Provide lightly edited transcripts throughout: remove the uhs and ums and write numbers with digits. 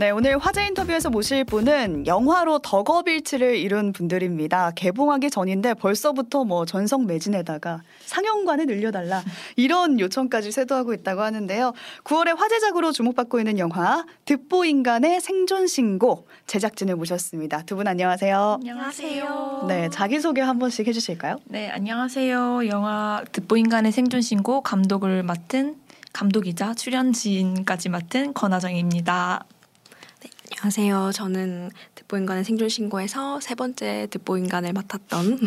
네, 오늘 화제 인터뷰에서 모실 분은 영화로 덕업일치를 이룬 분들입니다. 개봉하기 전인데 벌써부터 뭐 전성 매진에다가 상영관을 늘려달라 이런 요청까지 쇄도하고 있다고 하는데요. 9월에 화제작으로 주목받고 있는 영화 듣보인간의 생존신고 제작진을 모셨습니다. 두 분 안녕하세요. 안녕하세요. 네, 자기소개 한 번씩 해주실까요? 네, 안녕하세요. 영화 듣보인간의 생존신고 감독을 맡은 감독이자 출연진까지 맡은 권하정입니다. 네, 안녕하세요. 저는 듣보인간의 생존신고에서 세 번째 듣보인간을 맡았던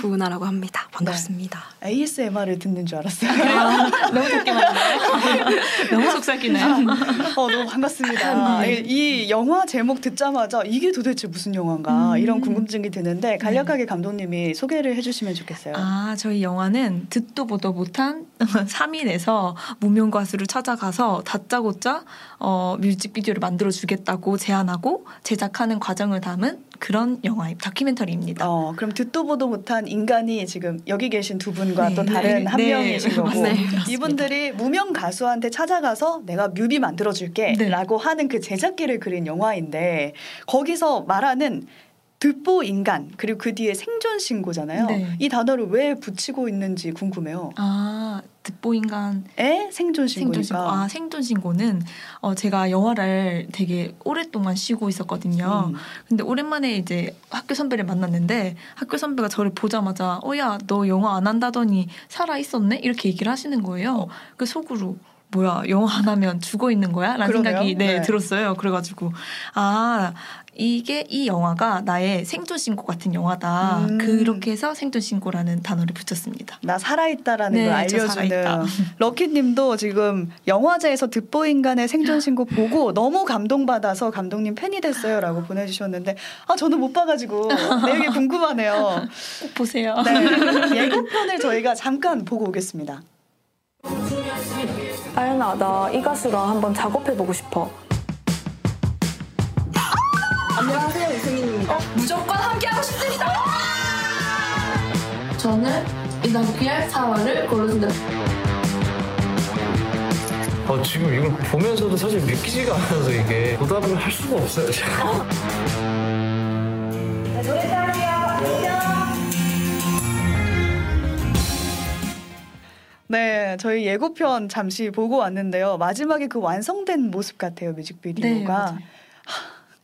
구은하라고 합니다. 반갑습니다. 네. ASMR을 듣는 줄 알았어요. 너무 좋게 만나요. 너무 속삭이네요. 너무 반갑습니다. 네. 이 영화 제목 듣자마자 이게 도대체 무슨 영화인가 이런 궁금증이 드는데 간략하게 감독님이 소개를 해주시면 좋겠어요. 저희 영화는 듣도 보도 못한 3인에서 무명 가수를 찾아가서 다짜고짜 뮤직비디오를 만들어주겠다고 제안하고 제작하는 과정을 담은 그런 영화 다큐멘터리입니다. 그럼 듣도 보도 못한 인간이 지금 여기 계신 두 분과 또 다른 한 명이신 거고 이분들이 무명 가수한테 찾아가서 내가 뮤비 만들어줄게 라고 하는 그 제작기를 그린 영화인데 거기서 말하는 듣보인간 그리고 그 뒤에 생존신고잖아요. 이 단어를 왜 붙이고 있는지 궁금해요. 듣보인간의 생존신고니까. 생존신고는 제가 영화를 되게 오랫동안 쉬고 있었거든요. 근데 오랜만에 이제 학교 선배를 만났는데 학교 선배가 저를 보자마자 야, 너 영화 안 한다더니 살아있었네? 이렇게 얘기를 하시는 거예요. 그 속으로 뭐야, 영화 안 하면 죽어있는 거야? 라는 생각이 들었어요. 그래가지고 이게 이 영화가 나의 생존신고 같은 영화다. 그렇게 해서 생존신고라는 단어를 붙였습니다. 나 살아있다라는 걸 알려주는. 살아있다. 럭키님도 지금 영화제에서 듣보인간의 생존신고 보고 너무 감동받아서 감독님 팬이 됐어요 라고 보내주셨는데 저는 못 봐가지고 내용이 궁금하네요. 꼭 보세요. 예고편을 저희가 잠깐 보고 오겠습니다. 아연아, 나 이 가수랑 한번 작업해보고 싶어. 안녕하세요, 이승윤입니다. 무조건 함께하고 싶습니다. 저는 이날 귀할 사활을 고르는데 지금 이걸 보면서도 사실 믿기지가 않아서 이게 보답을 할 수가 없어요. 노래 따라요. 안녕. 네, 저희 예고편 잠시 보고 왔는데요. 마지막에 그 완성된 모습 같아요, 뮤직비디오가.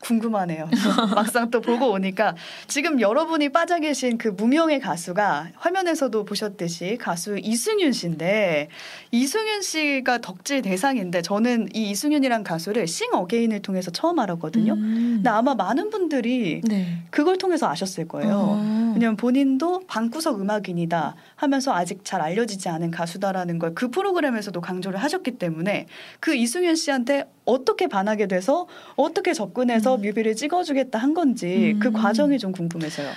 궁금하네요. 막상 또 보고 오니까 지금 여러분이 빠져 계신 그 무명의 가수가 화면에서도 보셨듯이 가수 이승윤 씨인데 이승윤 씨가 덕질 대상인데 저는 이 이승윤이란 가수를 싱어게인을 통해서 처음 알았거든요. 근데 아마 많은 분들이 그걸 통해서 아셨을 거예요. 왜냐면 본인도 방구석 음악인이다 하면서 아직 잘 알려지지 않은 가수다라는 걸 그 프로그램에서도 강조를 하셨기 때문에 그 이승윤 씨한테 어떻게 반하게 돼서 어떻게 접근해서 뮤비를 찍어주겠다 한 건지 그 과정이 좀 궁금해서요.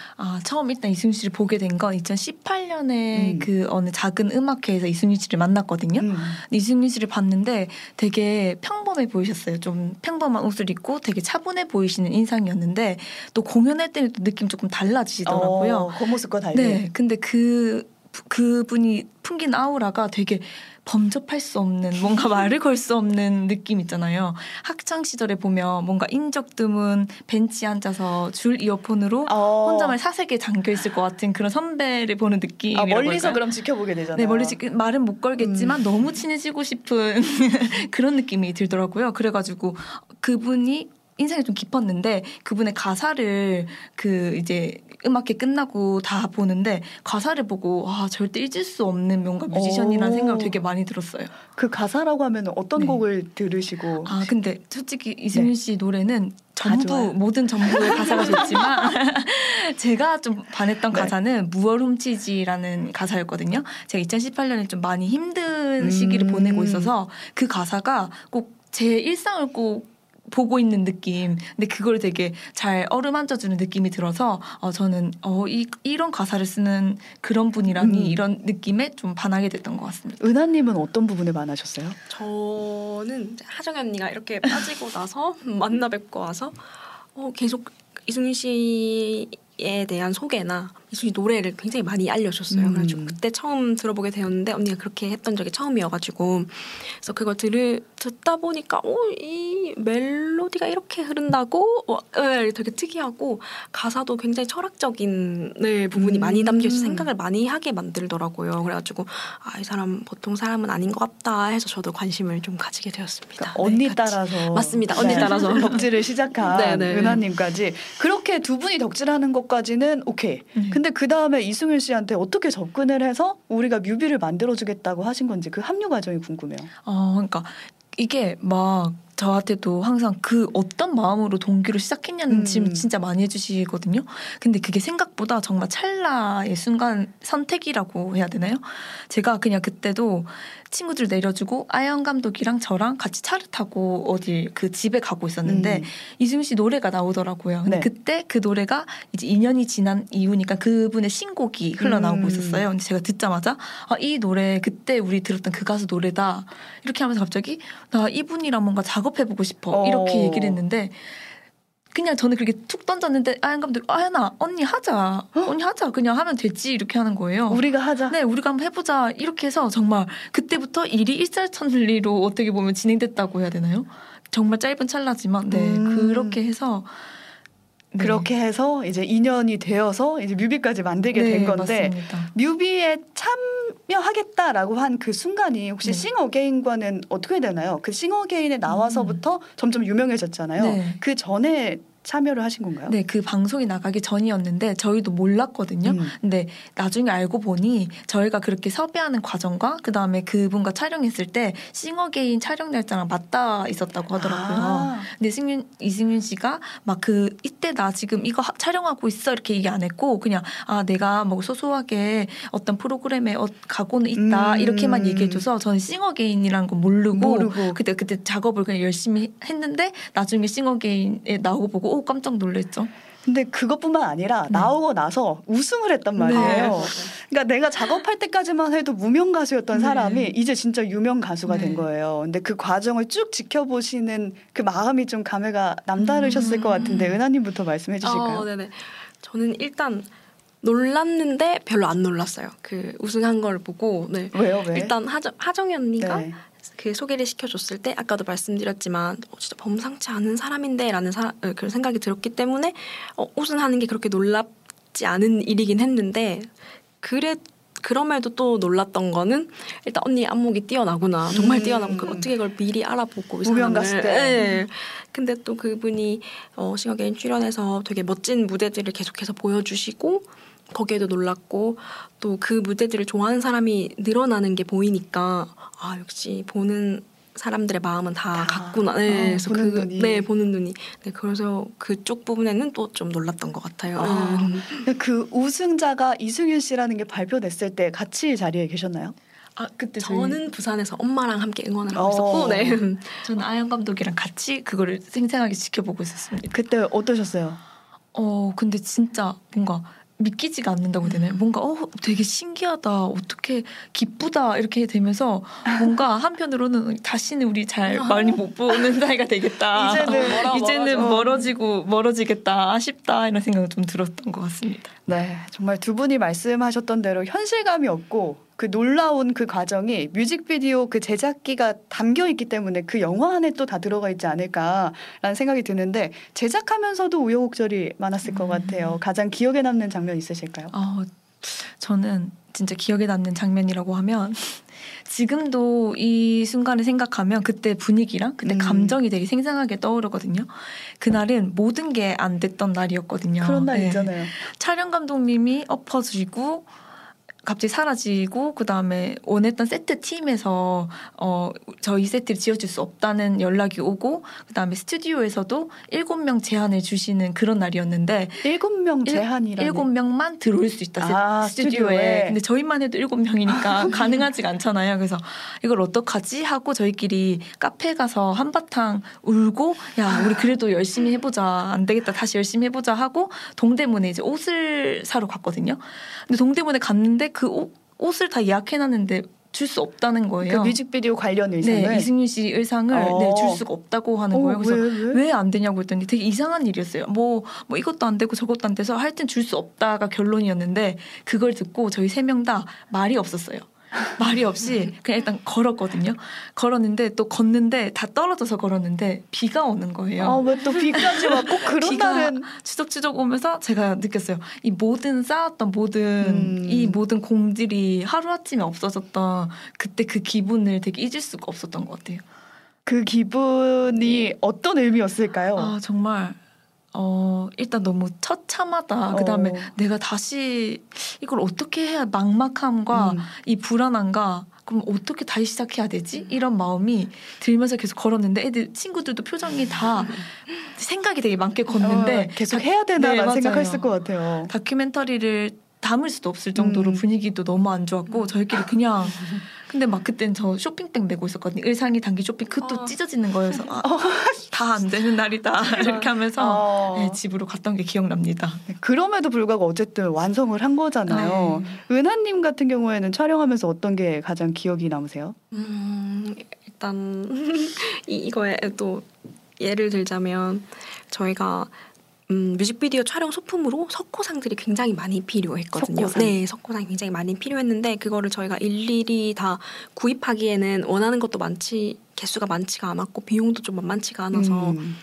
처음 일단 이승윤 씨를 보게 된 건 2018년에 그 어느 작은 음악회에서 이승윤 씨를 만났거든요. 이승윤 씨를 봤는데 되게 평범해 보이셨어요. 좀 평범한 옷을 입고 되게 차분해 보이시는 인상이었는데 또 공연할 때는 또 느낌 조금 달라지시더라고요. 그 모습과 달리. 네, 근데 그분이 풍긴 아우라가 되게 범접할 수 없는 뭔가 말을 걸 수 없는 느낌 있잖아요. 학창시절에 보면 뭔가 인적 드문 벤치에 앉아서 줄 이어폰으로 혼자만 사색에 잠겨있을 것 같은 그런 선배를 보는 느낌이라고 할까요? 멀리서 그럼 지켜보게 되잖아요. 네, 멀리서 말은 못 걸겠지만 너무 친해지고 싶은 그런 느낌이 들더라고요. 그래가지고 그분이 인상이 좀 깊었는데 그분의 가사를 그 이제 음악회 끝나고 다 보는데 가사를 보고 절대 잊을 수 없는 뭔가 뮤지션이라는 생각을 되게 많이 들었어요. 그 가사라고 하면 어떤 곡을 들으시고? 근데 솔직히 이승윤 씨 노래는 전부 모든 전부의 가사가 좋지만 제가 좀 반했던 가사는 무얼 훔치지라는 가사였거든요. 제가 2018년에 좀 많이 힘든 시기를 보내고 있어서 그 가사가 꼭 제 일상을 꼭 보고 있는 느낌. 근데 그걸 되게 잘 어루만져주는 느낌이 들어서 저는 이런 가사를 쓰는 그런 분이라니 이런 느낌에 좀 반하게 됐던 것 같습니다. 은하님은 어떤 부분에 반하셨어요? 저는 하정이 언니가 이렇게 빠지고 나서 만나 뵙고 와서 계속 이승윤 씨에 대한 소개나 이승윤 노래를 굉장히 많이 알려줬어요. 그래서 그때 처음 들어보게 되었는데 언니가 그렇게 했던 적이 처음이어가지고 그래서 그걸 듣다 보니까 이 멜로 멜로디가 이렇게 흐른다고 되게 특이하고 가사도 굉장히 철학적인 부분이 많이 담겨서 생각을 많이 하게 만들더라고요. 그래가지고 아, 이 사람 보통 사람은 아닌 것 같다 해서 저도 관심을 좀 가지게 되었습니다. 그러니까 언니 따라서. 맞습니다. 언니 따라서 덕질을 시작한 은하님까지. 그렇게 두 분이 덕질하는 것까지는 오케이. 근데 그 다음에 이승윤 씨한테 어떻게 접근을 해서 우리가 뮤비를 만들어주겠다고 하신 건지 그 합류 과정이 궁금해요. 그러니까 이게 막 저한테도 항상 그 어떤 마음으로 동기로 시작했냐는 질문 진짜 많이 해주시거든요. 근데 그게 생각보다 정말 찰나의 순간 선택이라고 해야 되나요? 제가 그냥 그때도 친구들 내려주고 아연 감독이랑 저랑 같이 차를 타고 어디 그 집에 가고 있었는데 이승윤 씨 노래가 나오더라고요. 근데 그때 그 노래가 이제 2년이 지난 이후니까 그분의 신곡이 흘러나오고 있었어요. 근데 제가 듣자마자 아, 이 노래 그때 우리 들었던 그 가수 노래다 이렇게 하면서 갑자기 나 이분이랑 뭔가 작업해보고 싶어 이렇게 얘기를 했는데 그냥 저는 그렇게 툭 던졌는데 아연 감독 아연아 언니 하자 언니 하자 그냥 하면 되지 이렇게 하는 거예요. 우리가 하자. 네 우리가 한번 해보자 이렇게 해서 정말 그때부터 일이 일사천리로 어떻게 보면 진행됐다고 해야 되나요? 정말 짧은 찰나지만 그렇게 해서 그렇게 해서 이제 2년이 되어서 이제 뮤비까지 만들게 된 건데 맞습니다. 뮤비에 참여하겠다라고 한 그 순간이 혹시 싱어게인과는 어떻게 되나요? 그 싱어게인에 나와서부터 점점 유명해졌잖아요. 그 전에 참여를 하신 건가요? 네, 그 방송이 나가기 전이었는데 저희도 몰랐거든요. 근데 나중에 알고 보니 저희가 그렇게 섭외하는 과정과 그 다음에 그분과 촬영했을 때 싱어게인 촬영 날짜랑 맞닿아 있었다고 하더라고요. 근데 이승윤 씨가 막 그 이때 나 지금 이거 촬영하고 있어 이렇게 얘기 안 했고 그냥 아 내가 뭐 소소하게 어떤 프로그램에 가고는 있다 이렇게만 얘기해줘서 저는 싱어게인이라는 거 모르고 그때 작업을 그냥 열심히 했는데 나중에 싱어게인에 나오고 보고 오, 깜짝 놀랐죠. 근데 그것뿐만 아니라 나오고 나서 우승을 했단 말이에요. 그러니까 내가 작업할 때까지만 해도 무명 가수였던 사람이 이제 진짜 유명 가수가 된 거예요. 근데 그 과정을 쭉 지켜보시는 그 마음이 좀 감회가 남다르셨을 것 같은데 은하님부터 말씀해 주실까요? 네네. 저는 일단 놀랐는데 별로 안 놀랐어요. 그 우승한 걸 보고. 왜요? 왜? 일단 하정이 언니가 그 소개를 시켜줬을 때 아까도 말씀드렸지만 진짜 범상치 않은 사람인데 라는 그런 생각이 들었기 때문에 우승하는 게 그렇게 놀랍지 않은 일이긴 했는데 그럼에도 또 놀랐던 거는 일단 언니 안목이 뛰어나구나. 정말 뛰어나고 어떻게 그걸 미리 알아보고 우연 갔을 때. 근데 또 그분이 싱어게인 출연해서 되게 멋진 무대들을 계속해서 보여주시고 거기에도 놀랐고 또 그 무대들을 좋아하는 사람이 늘어나는 게 보이니까 아 역시 보는 사람들의 마음은 다 같구나. 그래서 보는 눈이. 보는 눈이. 그래서 그쪽 부분에는 또 좀 놀랐던 것 같아요. 그 우승자가 이승윤 씨라는 게 발표됐을 때 같이 자리에 계셨나요? 그때 저는 부산에서 엄마랑 함께 응원을 하고 있었고, 저는 아연 감독이랑 같이 그거를 생생하게 지켜보고 있었습니다. 그때 어떠셨어요? 근데 진짜 뭔가 믿기지가 않는다고 되나요? 뭔가 되게 신기하다, 어떻게 기쁘다 이렇게 되면서 뭔가 한편으로는 다시는 우리 잘 많이 못 보는 사이가 되겠다. 이제는 멀어지겠다, 아쉽다 이런 생각이 좀 들었던 것 같습니다. 네, 정말 두 분이 말씀하셨던 대로 현실감이 없고 그 놀라운 그 과정이 뮤직비디오 그 제작기가 담겨있기 때문에 그 영화 안에 또 다 들어가 있지 않을까라는 생각이 드는데 제작하면서도 우여곡절이 많았을 것 같아요. 가장 기억에 남는 장면 있으실까요? 저는 진짜 기억에 남는 장면이라고 하면 지금도 이 순간을 생각하면 그때 분위기랑 그때 감정이 되게 생생하게 떠오르거든요. 그날은 모든 게 안 됐던 날이었거든요. 그런 날 있잖아요. 촬영 감독님이 엎어지고 갑자기 사라지고 그 다음에 원했던 세트 팀에서 저희 세트를 지어줄 수 없다는 연락이 오고 그 다음에 스튜디오에서도 7명 제한을 주시는 그런 날이었는데 7명 제한이라니? 7명만 들어올 수 있다. 스튜디오에. 근데 저희만 해도 7명이니까 가능하지가 않잖아요. 그래서 이걸 어떡하지 하고 저희끼리 카페 가서 한바탕 울고 야 우리 그래도 열심히 해보자. 안 되겠다. 다시 열심히 해보자 하고 동대문에 이제 옷을 사러 갔거든요. 근데 동대문에 갔는데 그 옷을 다 예약해놨는데 줄 수 없다는 거예요. 그 뮤직비디오 관련 의상을? 네. 이승윤 씨 의상을 줄 수가 없다고 하는 거예요. 그래서 왜 안 되냐고 했더니 되게 이상한 일이었어요. 뭐 이것도 안 되고 저것도 안 돼서 하여튼 줄 수 없다가 결론이었는데 그걸 듣고 저희 3명 다 말이 없었어요. 말이 없이 그냥 일단 걸었거든요. 걸었는데 또 걷는데 다 떨어져서 걸었는데 비가 오는 거예요. 아, 왜 또 비까지 왔고 그런 날은 치적치적 오면서 제가 느꼈어요. 이 모든 쌓았던 이 모든 공들이 하루아침에 없어졌던 그때 그 기분을 되게 잊을 수가 없었던 것 같아요. 그 기분이 어떤 의미였을까요? 아, 정말 일단 너무 처참하다. 그다음에 내가 다시 이걸 어떻게 해야 막막함과 이 불안함과 그럼 어떻게 다시 시작해야 되지? 이런 마음이 들면서 계속 걸었는데 친구들도 표정이 다 생각이 되게 많게 걷는데 계속 해야 되나라는 생각했을 것 같아요. 다큐멘터리를 담을 수도 없을 정도로 분위기도 너무 안 좋았고 저희끼리 그냥 근데 막 그때는 저 쇼핑백 메고 있었거든요. 의상이 단기 쇼핑 그것도 찢어지는 거여서 다 안 되는 날이다 이렇게 하면서 네, 집으로 갔던 게 기억납니다. 그럼에도 불구하고 어쨌든 완성을 한 거잖아요. 은하님 같은 경우에는 촬영하면서 어떤 게 가장 기억이 남으세요? 일단 이거에 또 예를 들자면 저희가 뮤직비디오 촬영 소품으로 석고상들이 굉장히 많이 필요했거든요. 네, 석고상이 굉장히 많이 필요했는데 그거를 저희가 일일이 다 구입하기에는 원하는 것도 개수가 많지가 않았고 비용도 좀 만만치가 않아서 그럼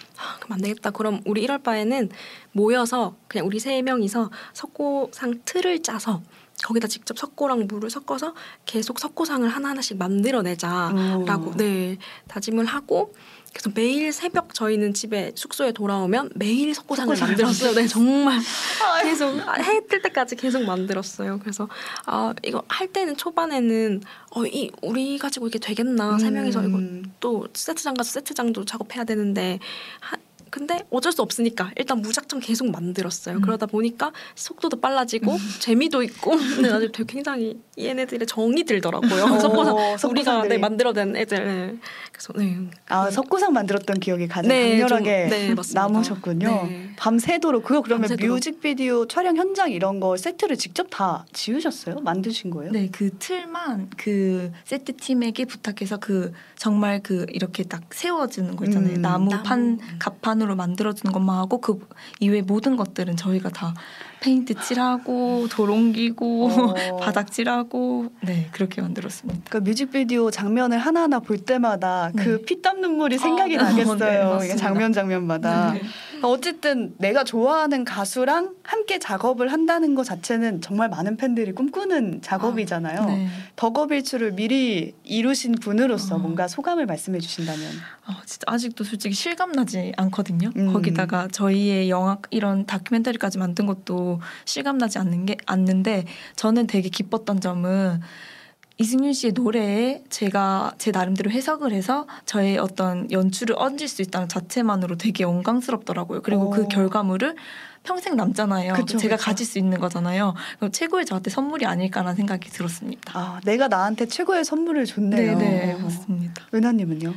안 되겠다. 그럼 우리 이럴 바에는 모여서 그냥 우리 세 명이서 석고상 틀을 짜서 거기다 직접 석고랑 물을 섞어서 계속 석고상을 하나하나씩 만들어내자라고 네, 다짐을 하고 그래서 매일 새벽 저희는 집에 숙소에 돌아오면 매일 석고상을 만들었어요. 네, 정말 계속 해 뜰 때까지 계속 만들었어요. 그래서 이거 할 때는 초반에는 우리 가지고 이게 되겠나 세 명이서 이거 또 세트장 가서 세트장도 작업해야 되는데 근데 어쩔 수 없으니까 일단 무작정 계속 만들었어요. 그러다 보니까 속도도 빨라지고 재미도 있고 근데 나도 되게 굉장히 얘네들의 정이 들더라고요. 석고상 우리가 만들어낸 애들 그래서 석고상 만들었던 기억이 가장 강렬하게 남으셨군요. 네. 밤새도록 그러면 뮤직비디오 촬영 현장 이런 거 세트를 직접 다 지으셨어요? 만드신 거예요? 네, 그 틀만 그 세트 팀에게 부탁해서 정말 이렇게 딱 세워주는 거 있잖아요. 나무 갑판 으로 만들어주는 것만 하고 그 이외 모든 것들은 저희가 다 페인트 칠하고 돌 옮기고 바닥 칠하고 네 그렇게 만들었습니다. 그러니까 뮤직비디오 장면을 하나하나 볼 때마다 그 피땀 눈물이 생각이 나겠어요. 네, 장면마다. 네. 어쨌든 내가 좋아하는 가수랑 함께 작업을 한다는 것 자체는 정말 많은 팬들이 꿈꾸는 작업이잖아요. 네. 덕업일출을 미리 이루신 분으로서 뭔가 소감을 말씀해 주신다면 진짜 아직도 솔직히 실감나지 않거든요. 거기다가 저희의 영화 이런 다큐멘터리까지 만든 것도 실감나지 않는데 저는 되게 기뻤던 점은 이승윤 씨의 노래에 제가 제 나름대로 해석을 해서 저의 어떤 연출을 얹을 수 있다는 자체만으로 되게 영광스럽더라고요. 그리고 그 결과물을 평생 남잖아요. 제가 가질 수 있는 거잖아요. 최고의 저한테 선물이 아닐까라는 생각이 들었습니다. 아, 내가 나한테 최고의 선물을 줬네요. 네, 맞습니다. 은하님은요?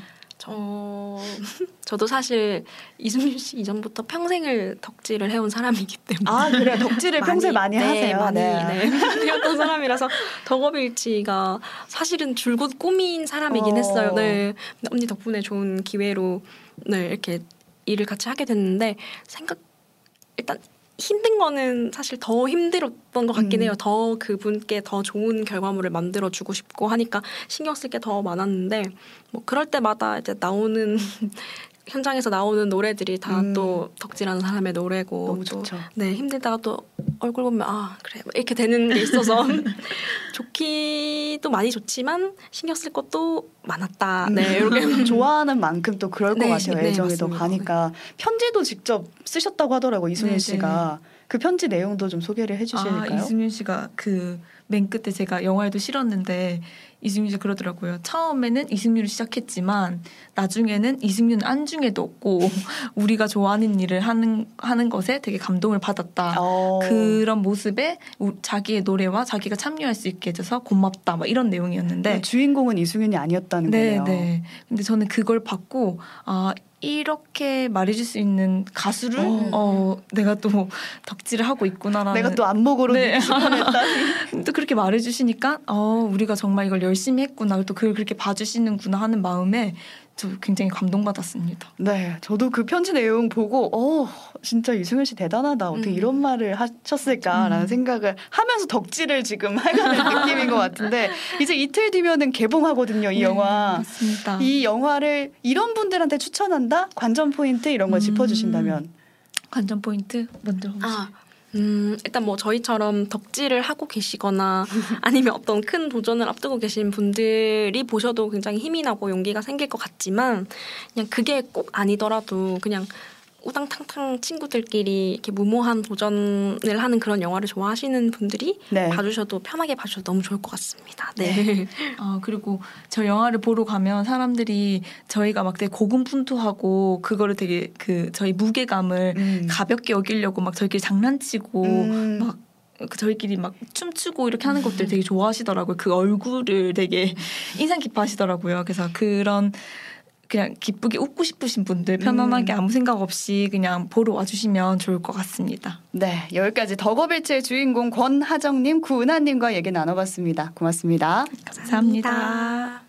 저도 사실 이승윤 씨 이전부터 평생을 덕질을 해온 사람이기 때문에 그래요? 덕질을 평소에 많이 하세요? 많이 해왔던 사람이라서 덕업일치가 사실은 줄곧 꿈인 사람이긴 했어요. 네, 언니 덕분에 좋은 기회로 이렇게 일을 같이 하게 됐는데 일단 힘든 거는 사실 더 힘들었던 것 같긴 해요. 더 그분께 더 좋은 결과물을 만들어주고 싶고 하니까 신경 쓸 게 더 많았는데 그럴 때마다 이제 나오는 현장에서 나오는 노래들이 다 또 덕질하는 사람의 노래고 너무 좋죠. 네, 힘들다가 또 얼굴 보면 그래 이렇게 되는 게 있어서 좋기도 많이 좋지만 신경 쓸 것도 많았다. 네, 이렇게 좋아하는 만큼 또 그럴 것 같아요. 애정이 더 가니까. 편지도 직접 쓰셨다고 하더라고요, 이승윤 씨가. 그 편지 내용도 좀 소개를 해주실까요? 이승윤 씨가 맨 끝에 제가 영화에도 실었는데 이승윤 씨가 그러더라고요. 처음에는 이승윤을 시작했지만 나중에는 이승윤 안중에도 없고 우리가 좋아하는 일을 하는 것에 되게 감동을 받았다. 그런 모습에 자기의 노래와 자기가 참여할 수 있게 해줘서 고맙다. 막 이런 내용이었는데 주인공은 이승윤이 아니었다는 거예요. 네. 근데 저는 그걸 받고 이렇게 말해줄 수 있는 가수를 내가 또 덕질을 하고 있구나라는 내가 또 안목으로 수련했다니 또 그렇게 말해주시니까 우리가 정말 이걸 열심히 했구나 또 그걸 그렇게 봐주시는구나 하는 마음에 저 굉장히 감동받았습니다. 네, 저도 그 편지 내용 보고 진짜 이승윤 씨 대단하다. 어떻게 이런 말을 하셨을까라는 생각을 하면서 덕질을 지금 해가는 느낌인 것 같은데 이제 이틀 뒤면은 개봉하거든요, 이 영화. 맞습니다. 이 영화를 이런 분들한테 추천한다? 관전 포인트 이런 걸 짚어주신다면. 관전 포인트 먼저 보시죠. 일단 뭐 저희처럼 덕질을 하고 계시거나 아니면 어떤 큰 도전을 앞두고 계신 분들이 보셔도 굉장히 힘이 나고 용기가 생길 것 같지만 그냥 그게 꼭 아니더라도 그냥 우당탕탕 친구들끼리 이렇게 무모한 도전을 하는 그런 영화를 좋아하시는 분들이 네. 봐주셔도 편하게 봐주셔도 너무 좋을 것 같습니다. 네. 그리고 저 영화를 보러 가면 사람들이 저희가 막 되게 고군분투하고 그거를 되게 그 저희 무게감을 가볍게 여기려고 막 저희끼리 장난치고 막 저희끼리 막 춤추고 이렇게 하는 것들 되게 좋아하시더라고요. 그 얼굴을 되게 인상 깊어 하시더라고요. 그래서 그런 그냥 기쁘게 웃고 싶으신 분들 편안하게 아무 생각 없이 그냥 보러 와주시면 좋을 것 같습니다. 네, 여기까지 덕업일체의 주인공 권하정님, 구은하님과 얘기 나눠봤습니다. 고맙습니다. 감사합니다.